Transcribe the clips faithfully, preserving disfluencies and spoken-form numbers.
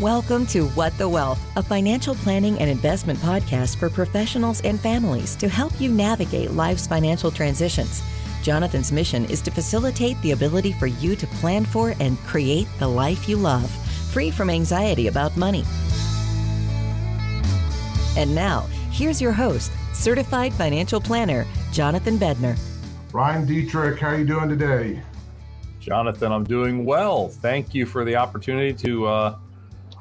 Welcome to What the Wealth, a financial planning and investment podcast for professionals and families to help you navigate life's financial transitions. Jonathan's mission is to facilitate the ability for you to plan for and create the life you love, free from anxiety about money. And now, here's your host, Certified Financial Planner, Jonathan Bedner. Ryan Dietrich, how are you doing today? Jonathan, I'm doing well. Thank you for the opportunity to, uh,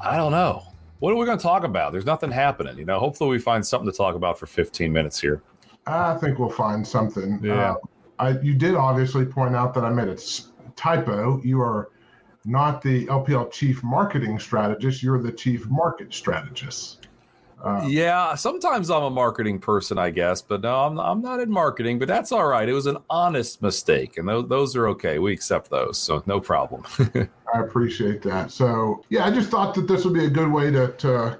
I don't know. What are we going to talk about? There's nothing happening. You know, hopefully we find something to talk about for fifteen minutes here. I think we'll find something. Yeah. Uh, I, you did obviously point out that I made a typo. You are not the L P L chief marketing strategist. You're the chief market strategist. Uh, yeah, sometimes I'm a marketing person, I guess, but no, I'm, I'm not in marketing, but that's all right. It was an honest mistake, and those, those are okay. We accept those, so no problem. I appreciate that. So, yeah, I just thought that this would be a good way to, to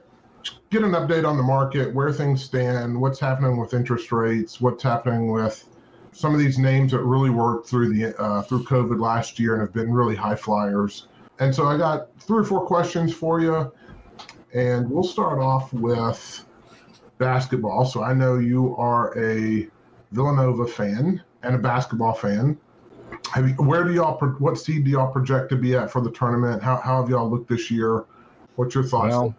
get an update on the market, where things stand, what's happening with interest rates, what's happening with some of these names that really worked through the uh, through COVID last year and have been really high flyers. And so I got three or four questions for you. And we'll start off with basketball. So I know you are a Villanova fan and a basketball fan. Have you, where do y'all, what seed do y'all project to be at for the tournament? How, how have y'all looked this year? What's your thoughts? Well,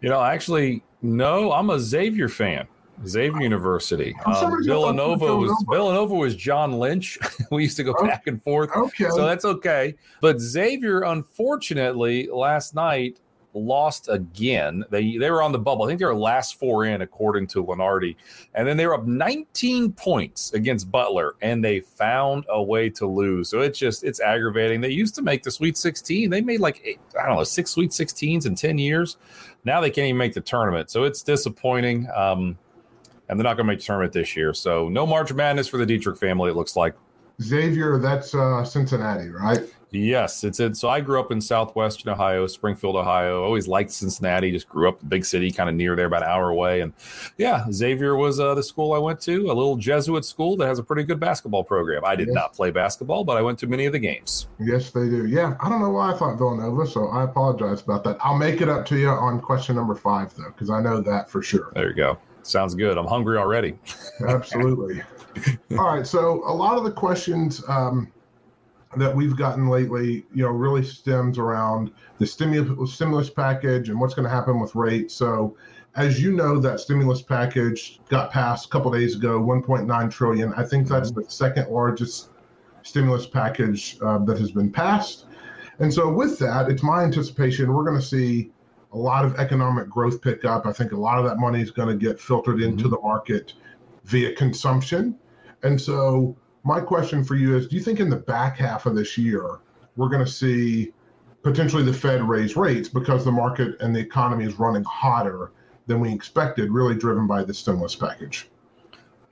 you know, actually, no, I'm a Xavier fan. Xavier University. Um, Villanova was Villanova was John Lynch. We used to go oh, back and forth, okay. So that's okay. But Xavier, unfortunately, last night lost again. They they were on the bubble. I think they were last four in, according to Lenardi. And then they were up nineteen points against Butler, and they found a way to lose. So it's just it's aggravating. They used to make the Sweet sixteen. They made like eight, I don't know six Sweet sixteens in ten years. Now they can't even make the tournament. So it's disappointing. Um, And they're not going to make the tournament this year. So no March Madness for the Dietrich family, it looks like. Xavier, that's uh, Cincinnati, right? Yes. it's it. So I grew up in southwestern Ohio, Springfield, Ohio. Always liked Cincinnati. Just grew up in the big city, kind of near there, about an hour away. And, yeah, Xavier was uh, the school I went to, a little Jesuit school that has a pretty good basketball program. I did yes. not play basketball, but I went to many of the games. Yes, they do. Yeah, I don't know why I thought Villanova, so I apologize about that. I'll make it up to you on question number five, though, because I know that for sure. There you go. Sounds good. I'm hungry already. Absolutely. All right. So a lot of the questions um, that we've gotten lately, you know, really stems around the stimulus stimulus package and what's going to happen with rates. So as you know, that stimulus package got passed a couple of days ago, one point nine trillion dollars. I think that's the second largest stimulus package uh, that has been passed. And so with that, it's my anticipation we're going to see a lot of economic growth pickup. I think a lot of that money is going to get filtered into mm-hmm. the market via consumption. And so my question for you is, do you think in the back half of this year, we're going to see potentially the Fed raise rates because the market and the economy is running hotter than we expected, really driven by the stimulus package?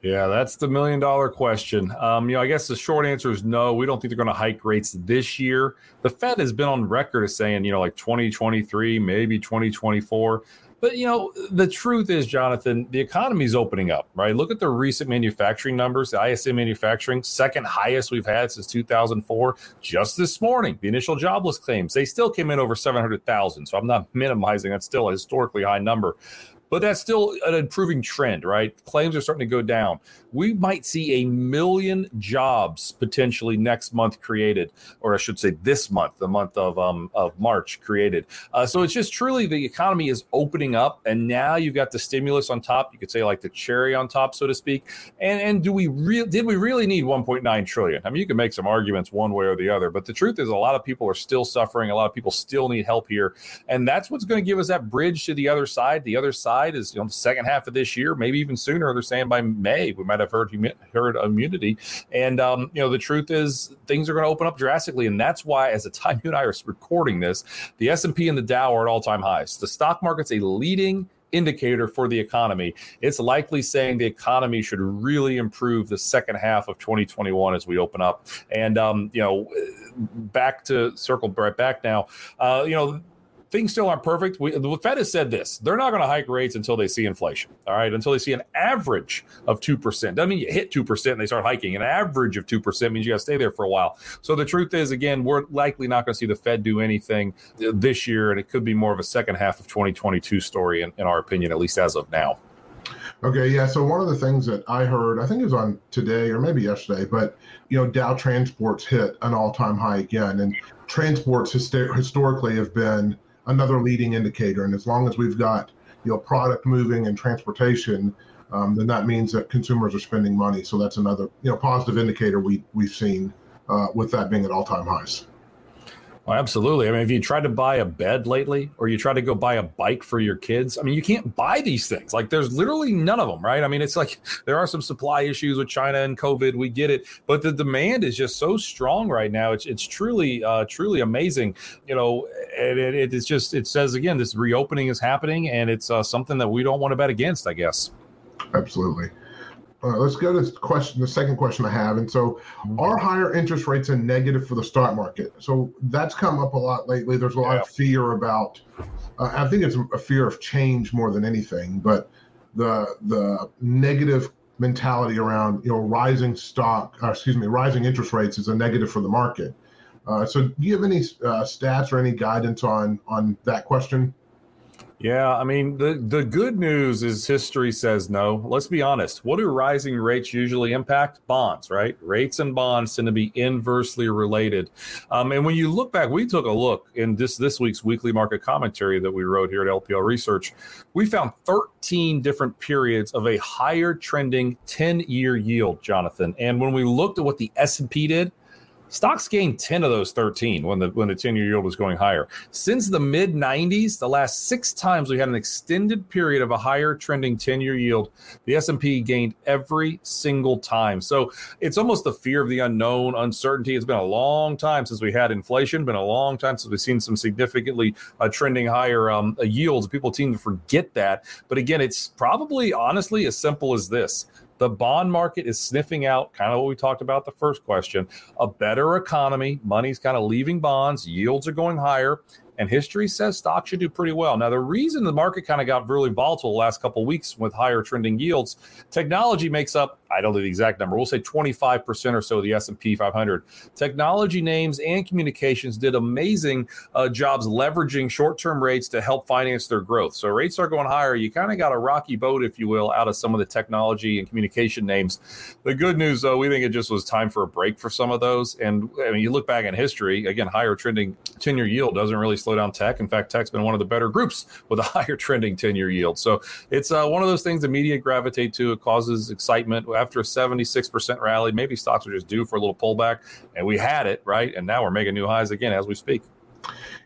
Yeah, that's the million dollar question. Um, you know, I guess the short answer is no, we don't think they're going to hike rates this year. The Fed has been on record as saying, you know, like twenty twenty-three, maybe twenty twenty-four. But, you know, the truth is, Jonathan, the economy is opening up, right? Look at the recent manufacturing numbers, the I S M manufacturing, second highest we've had since two thousand four. Just this morning, the initial jobless claims, they still came in over seven hundred thousand. So I'm not minimizing. That's still a historically high number. But that's still an improving trend, right? Claims are starting to go down. We might see a million jobs potentially next month created, or I should say this month, the month of um, of March created. Uh, so it's just truly the economy is opening up, and now you've got the stimulus on top. You could say like the cherry on top, so to speak. And and do we re- did we really need one point nine trillion dollars? I mean, you can make some arguments one way or the other, but the truth is a lot of people are still suffering. A lot of people still need help here, and that's what's going to give us that bridge to the other side. The other side. Is you know the second half of this year, maybe even sooner. They're saying by May we might have heard heard immunity, and um, you know the truth is things are going to open up drastically, and that's why as the time you and I are recording this, the S and P and the Dow are at all time highs. The stock market's a leading indicator for the economy. It's likely saying the economy should really improve the second half of twenty twenty-one as we open up, and um, you know back to circle right back now, uh, you know. things still aren't perfect. We, the Fed has said this. They're not going to hike rates until they see inflation, all right, until they see an average of two percent. Doesn't mean you hit two percent and they start hiking. An average of two percent means you got to stay there for a while. So the truth is, again, we're likely not going to see the Fed do anything this year, and it could be more of a second half of twenty twenty-two story, in, in our opinion, at least as of now. Okay, yeah, so one of the things that I heard, I think it was on today or maybe yesterday, but, you know, Dow Transports hit an all-time high again, and transports hyster- historically have been another leading indicator, and as long as we've got, you know, product moving and transportation, um, then that means that consumers are spending money, so that's another, you know, positive indicator we, we've seen uh, with that being at all-time highs. Well, absolutely. I mean, if you tried to buy a bed lately, or you try to go buy a bike for your kids, I mean, you can't buy these things. Like, there's literally none of them, right? I mean, it's like there are some supply issues with China and COVID. We get it. But the demand is just so strong right now. It's it's truly, uh, truly amazing. You know, and it, it, it's just, it says, again, this reopening is happening, and it's uh, something that we don't want to bet against, I guess. Absolutely. Uh, let's go to the question, the second question I have. And so, are higher interest rates a negative for the stock market? So that's come up a lot lately. There's a lot yeah. of fear about, uh, I think it's a fear of change more than anything, but the the negative mentality around, you know, rising stock, uh, excuse me, rising interest rates is a negative for the market. Uh, so do you have any uh, stats or any guidance on on that question? Yeah, I mean, the, the good news is history says no. Let's be honest. What do rising rates usually impact? Bonds, right? Rates and bonds tend to be inversely related. Um, and when you look back, we took a look in this, this week's weekly market commentary that we wrote here at L P L Research. We found thirteen different periods of a higher trending ten-year yield, Jonathan. And when we looked at what the S and P did, stocks gained ten of those thirteen when the when the ten-year yield was going higher. Since the mid nineties, the last six times we had an extended period of a higher trending ten-year yield, the S and P gained every single time. So it's almost the fear of the unknown, uncertainty. It's been a long time since we had inflation, been a long time since we've seen some significantly uh, trending higher um, yields. People seem to forget that. But again, it's probably honestly as simple as this. The bond market is sniffing out, kind of what we talked about the first question, a better economy. Money's kind of leaving bonds. Yields are going higher. And history says stocks should do pretty well. Now, the reason the market kind of got really volatile the last couple of weeks with higher trending yields, technology makes up, I don't know the exact number, we'll say twenty-five percent or so of the S and P five hundred. Technology names and communications did amazing uh, jobs leveraging short-term rates to help finance their growth. So rates are going higher. You kind of got a rocky boat, if you will, out of some of the technology and communication names. The good news, though, we think it just was time for a break for some of those. And I mean, you look back in history, again, higher trending ten-year yield doesn't really slow down tech. In fact, tech's been one of the better groups with a higher trending ten-year yield. So it's uh, one of those things the media gravitate to. It causes excitement. After a seventy-six percent rally, maybe stocks are just due for a little pullback, and we had it, right? And now we're making new highs again as we speak.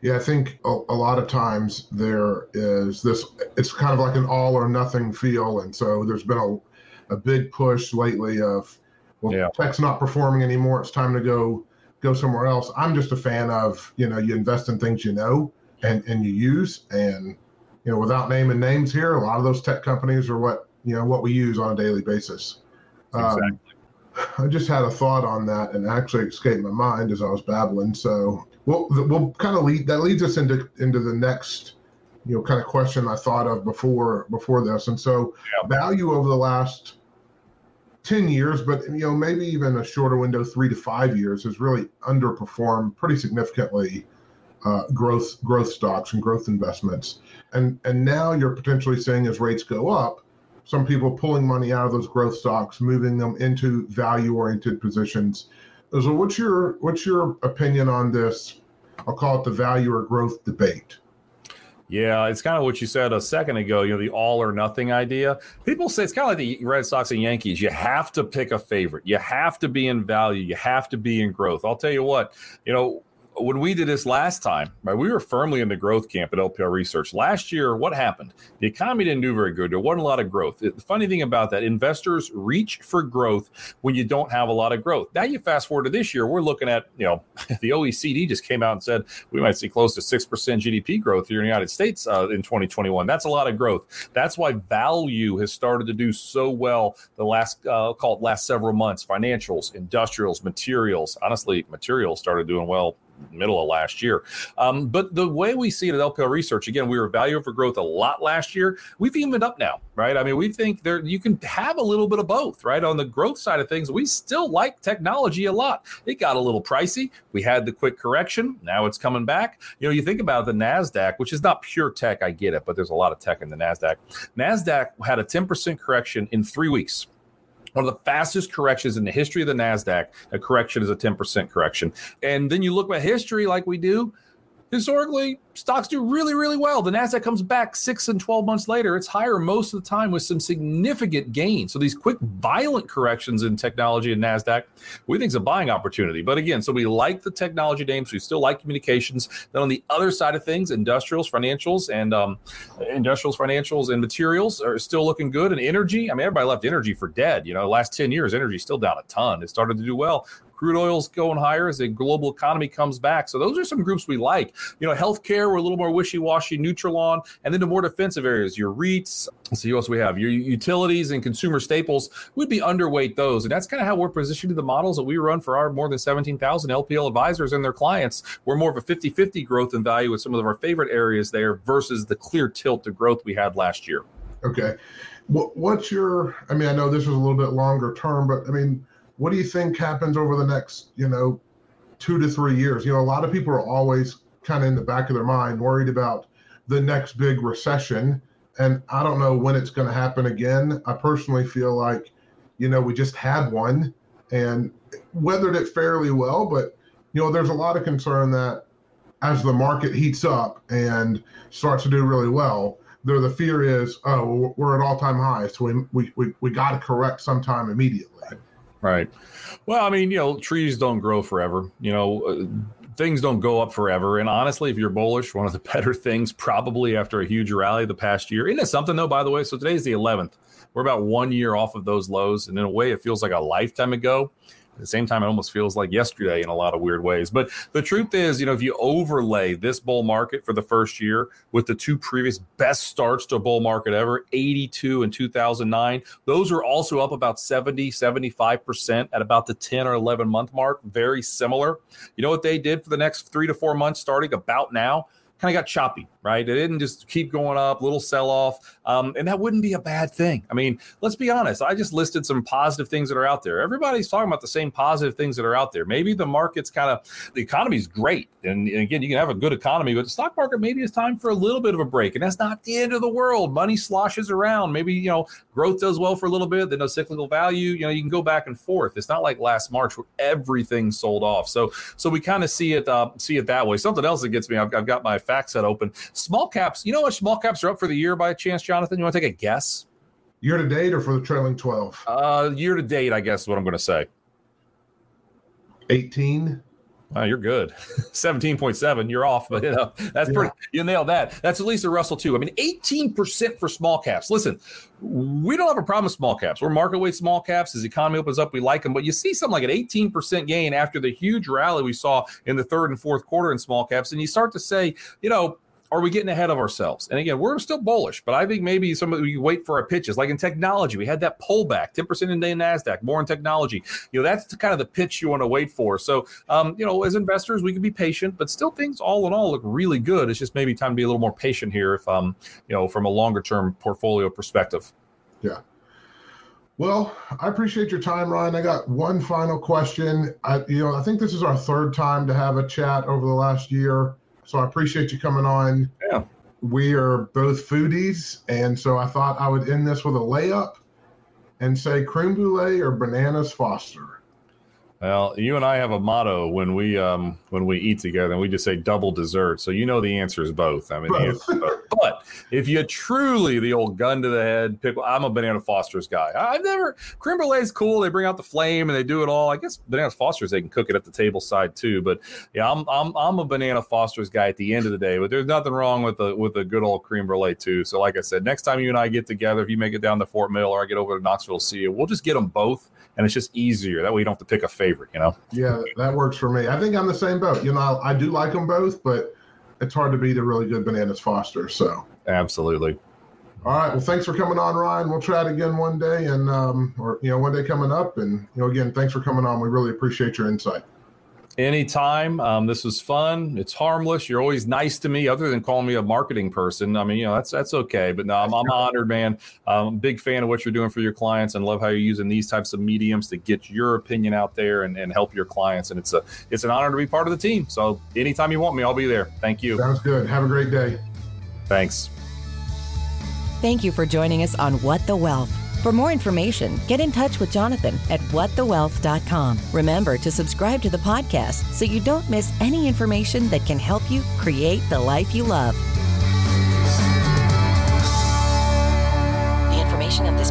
Yeah, I think a, a lot of times there is this, it's kind of like an all or nothing feel. And so there's been a, a big push lately of, well, yeah. tech's not performing anymore. It's time to go go somewhere else. I'm just a fan of, you know, you invest in things you know and, and you use. And, you know, without naming names here, a lot of those tech companies are what, you know, what we use on a daily basis. Um, exactly. I just had a thought on that and actually escaped my mind as I was babbling. So we'll, we'll kind of lead, that leads us into, into the next, you know, kind of question I thought of before, before this. And so yeah. value over the last ten years, but, you know, maybe even a shorter window, three to five years, has really underperformed pretty significantly uh, growth, growth stocks and growth investments. And, and now you're potentially seeing as rates go up, some people pulling money out of those growth stocks, moving them into value-oriented positions. So what's your what's your opinion on this? I'll call it the value or growth debate. Yeah, it's kind of what you said a second ago, you know, the all or nothing idea. People say it's kind of like the Red Sox and Yankees. You have to pick a favorite. You have to be in value. You have to be in growth. I'll tell you what, you know, when we did this last time, right, we were firmly in the growth camp at L P L Research. Last year, what happened? The economy didn't do very good. There wasn't a lot of growth. The funny thing about that, investors reach for growth when you don't have a lot of growth. Now you fast forward to this year, we're looking at, you know, the O E C D just came out and said we might see close to six percent G D P growth here in the United States uh, in twenty twenty-one. That's a lot of growth. That's why value has started to do so well the last, uh, call it last several months, financials, industrials, materials. Honestly, materials started doing well middle of last year. Um, but the way we see it at L P L Research, again, we were value over growth a lot last year. We've evened up now, right? I mean, we think there you can have a little bit of both, right? On the growth side of things, we still like technology a lot. It got a little pricey. We had the quick correction. Now it's coming back. You know, you think about the NASDAQ, which is not pure tech. I get it, but there's a lot of tech in the NASDAQ. NASDAQ had a ten percent correction in three weeks. One of the fastest corrections in the history of the NASDAQ. A correction is a ten percent correction. And then you look at history like we do. Historically, stocks do really, really well. The NASDAQ comes back six and twelve months later. It's higher most of the time with some significant gains. So these quick, violent corrections in technology and NASDAQ, we think is a buying opportunity. But again, so we like the technology names. We still like communications. Then on the other side of things, industrials, financials, and um, industrials, financials, and materials are still looking good. And energy, I mean, everybody left energy for dead. You know, the last ten years, energy is still down a ton. It started to do well. Crude oil's going higher as the global economy comes back. So those are some groups we like. You know, healthcare, we're a little more wishy-washy, neutral on. And then the more defensive areas, your REITs. Let's see what else we have. Your utilities and consumer staples, we'd be underweight those. And that's kind of how we're positioning the models that we run for our more than seventeen thousand L P L advisors and their clients. We're more of a fifty-fifty growth and value with some of our favorite areas there versus the clear tilt to growth we had last year. Okay. What, what's your, I mean, I know this is a little bit longer term, but I mean, what do you think happens over the next, you know, two to three years? You know, a lot of people are always kind of in the back of their mind worried about the next big recession. And I don't know when it's going to happen again. I personally feel like, you know, we just had one and weathered it fairly well. But, you know, there's a lot of concern that as the market heats up and starts to do really well, there the fear is, oh, we're at all-time highs, so we we we, we got to correct sometime immediately. Right. Well, I mean, you know, trees don't grow forever. You know, uh, things don't go up forever. And honestly, if you're bullish, one of the better things probably after a huge rally the past year. Isn't it something, though, by the way? So today's the eleventh. We're about one year off of those lows. And in a way, it feels like a lifetime ago. At the same time, it almost feels like yesterday in a lot of weird ways. But the truth is, you know, if you overlay this bull market for the first year with the two previous best starts to a bull market ever, eighty-two and two thousand nine, those are also up about seventy, seventy-five percent at about the ten or eleven month mark. Very similar. You know what they did for the next three to four months starting about now? Kind of got choppy, right? It didn't just keep going up, little sell-off, um, and that wouldn't be a bad thing. I mean, let's be honest. I just listed some positive things that are out there. Everybody's talking about the same positive things that are out there. Maybe the market's kind of, the economy's great. And, and again, you can have a good economy, but the stock market maybe is time for a little bit of a break, and that's not the end of the world. Money sloshes around. Maybe, you know, growth does well for a little bit, then no cyclical value. You know, you can go back and forth. It's not like last March where everything sold off. So, so we kind of see it, uh, see it that way. Something else that gets me, I've, I've got my FactSet open. Small caps, you know what small caps are up for the year by chance, Jonathan? You want to take a guess? Year to date or for the trailing twelve? Uh, year to date, I guess is what I'm going to say. eighteen. Wow, you're good. seventeen point seven, you're off, but you know, that's pretty, yeah. You nailed that. That's at least a Russell too. I mean, eighteen percent for small caps. Listen, we don't have a problem with small caps. We're market weight small caps. As the economy opens up, we like them. But you see something like an eighteen percent gain after the huge rally we saw in the third and fourth quarter in small caps. And you start to say, you know, are we getting ahead of ourselves? And again, we're still bullish, but I think maybe some of we wait for our pitches. Like in technology, we had that pullback, ten percent in the NASDAQ, more in technology. You know, that's the, kind of the pitch you want to wait for. So, um, you know, as investors, we can be patient, but still things all in all look really good. It's just maybe time to be a little more patient here if, um, you know, from a longer term portfolio perspective. Yeah. Well, I appreciate your time, Ryan. I got one final question. I, you know, I think this is our third time to have a chat over the last year. So I appreciate you coming on. Yeah. We are both foodies, and so I thought I would end this with a layup and say creme brulee or bananas Foster. Well, you and I have a motto when we um, when we eat together, and we just say double dessert. So you know the answer is both. I mean, the answer is both. But if you truly the old gun to the head, pickle, I'm a banana Foster's guy. I've never creme brulee is cool. They bring out the flame and they do it all. I guess bananas Foster's they can cook it at the table side too. But yeah, I'm I'm I'm a banana Foster's guy at the end of the day. But there's nothing wrong with a with a good old creme brulee too. So like I said, next time you and I get together, if you make it down to Fort Mill or I get over to Knoxville, see you. We'll just get them both, and it's just easier. That way you don't have to pick a favorite, you know? Yeah, that works for me. I think I'm the same boat. You know, I, I do like them both, but it's hard to beat a really good bananas Foster, so. Absolutely. All right, well, thanks for coming on, Ryan. We'll try it again one day and, um, or, you know, one day coming up. And, you know, again, thanks for coming on. We really appreciate your insight. Anytime. Um, this was fun. It's harmless. You're always nice to me, other than calling me a marketing person. I mean, you know, that's that's okay. But no, I'm, I'm honored, man. I'm a big fan of what you're doing for your clients, and love how you're using these types of mediums to get your opinion out there and, and help your clients. And it's a it's an honor to be part of the team. So anytime you want me, I'll be there. Thank you. Sounds good. Have a great day. Thanks. Thank you for joining us on What the Wealth. For more information, get in touch with Jonathan at what the wealth dot com. Remember to subscribe to the podcast so you don't miss any information that can help you create the life you love. The information of this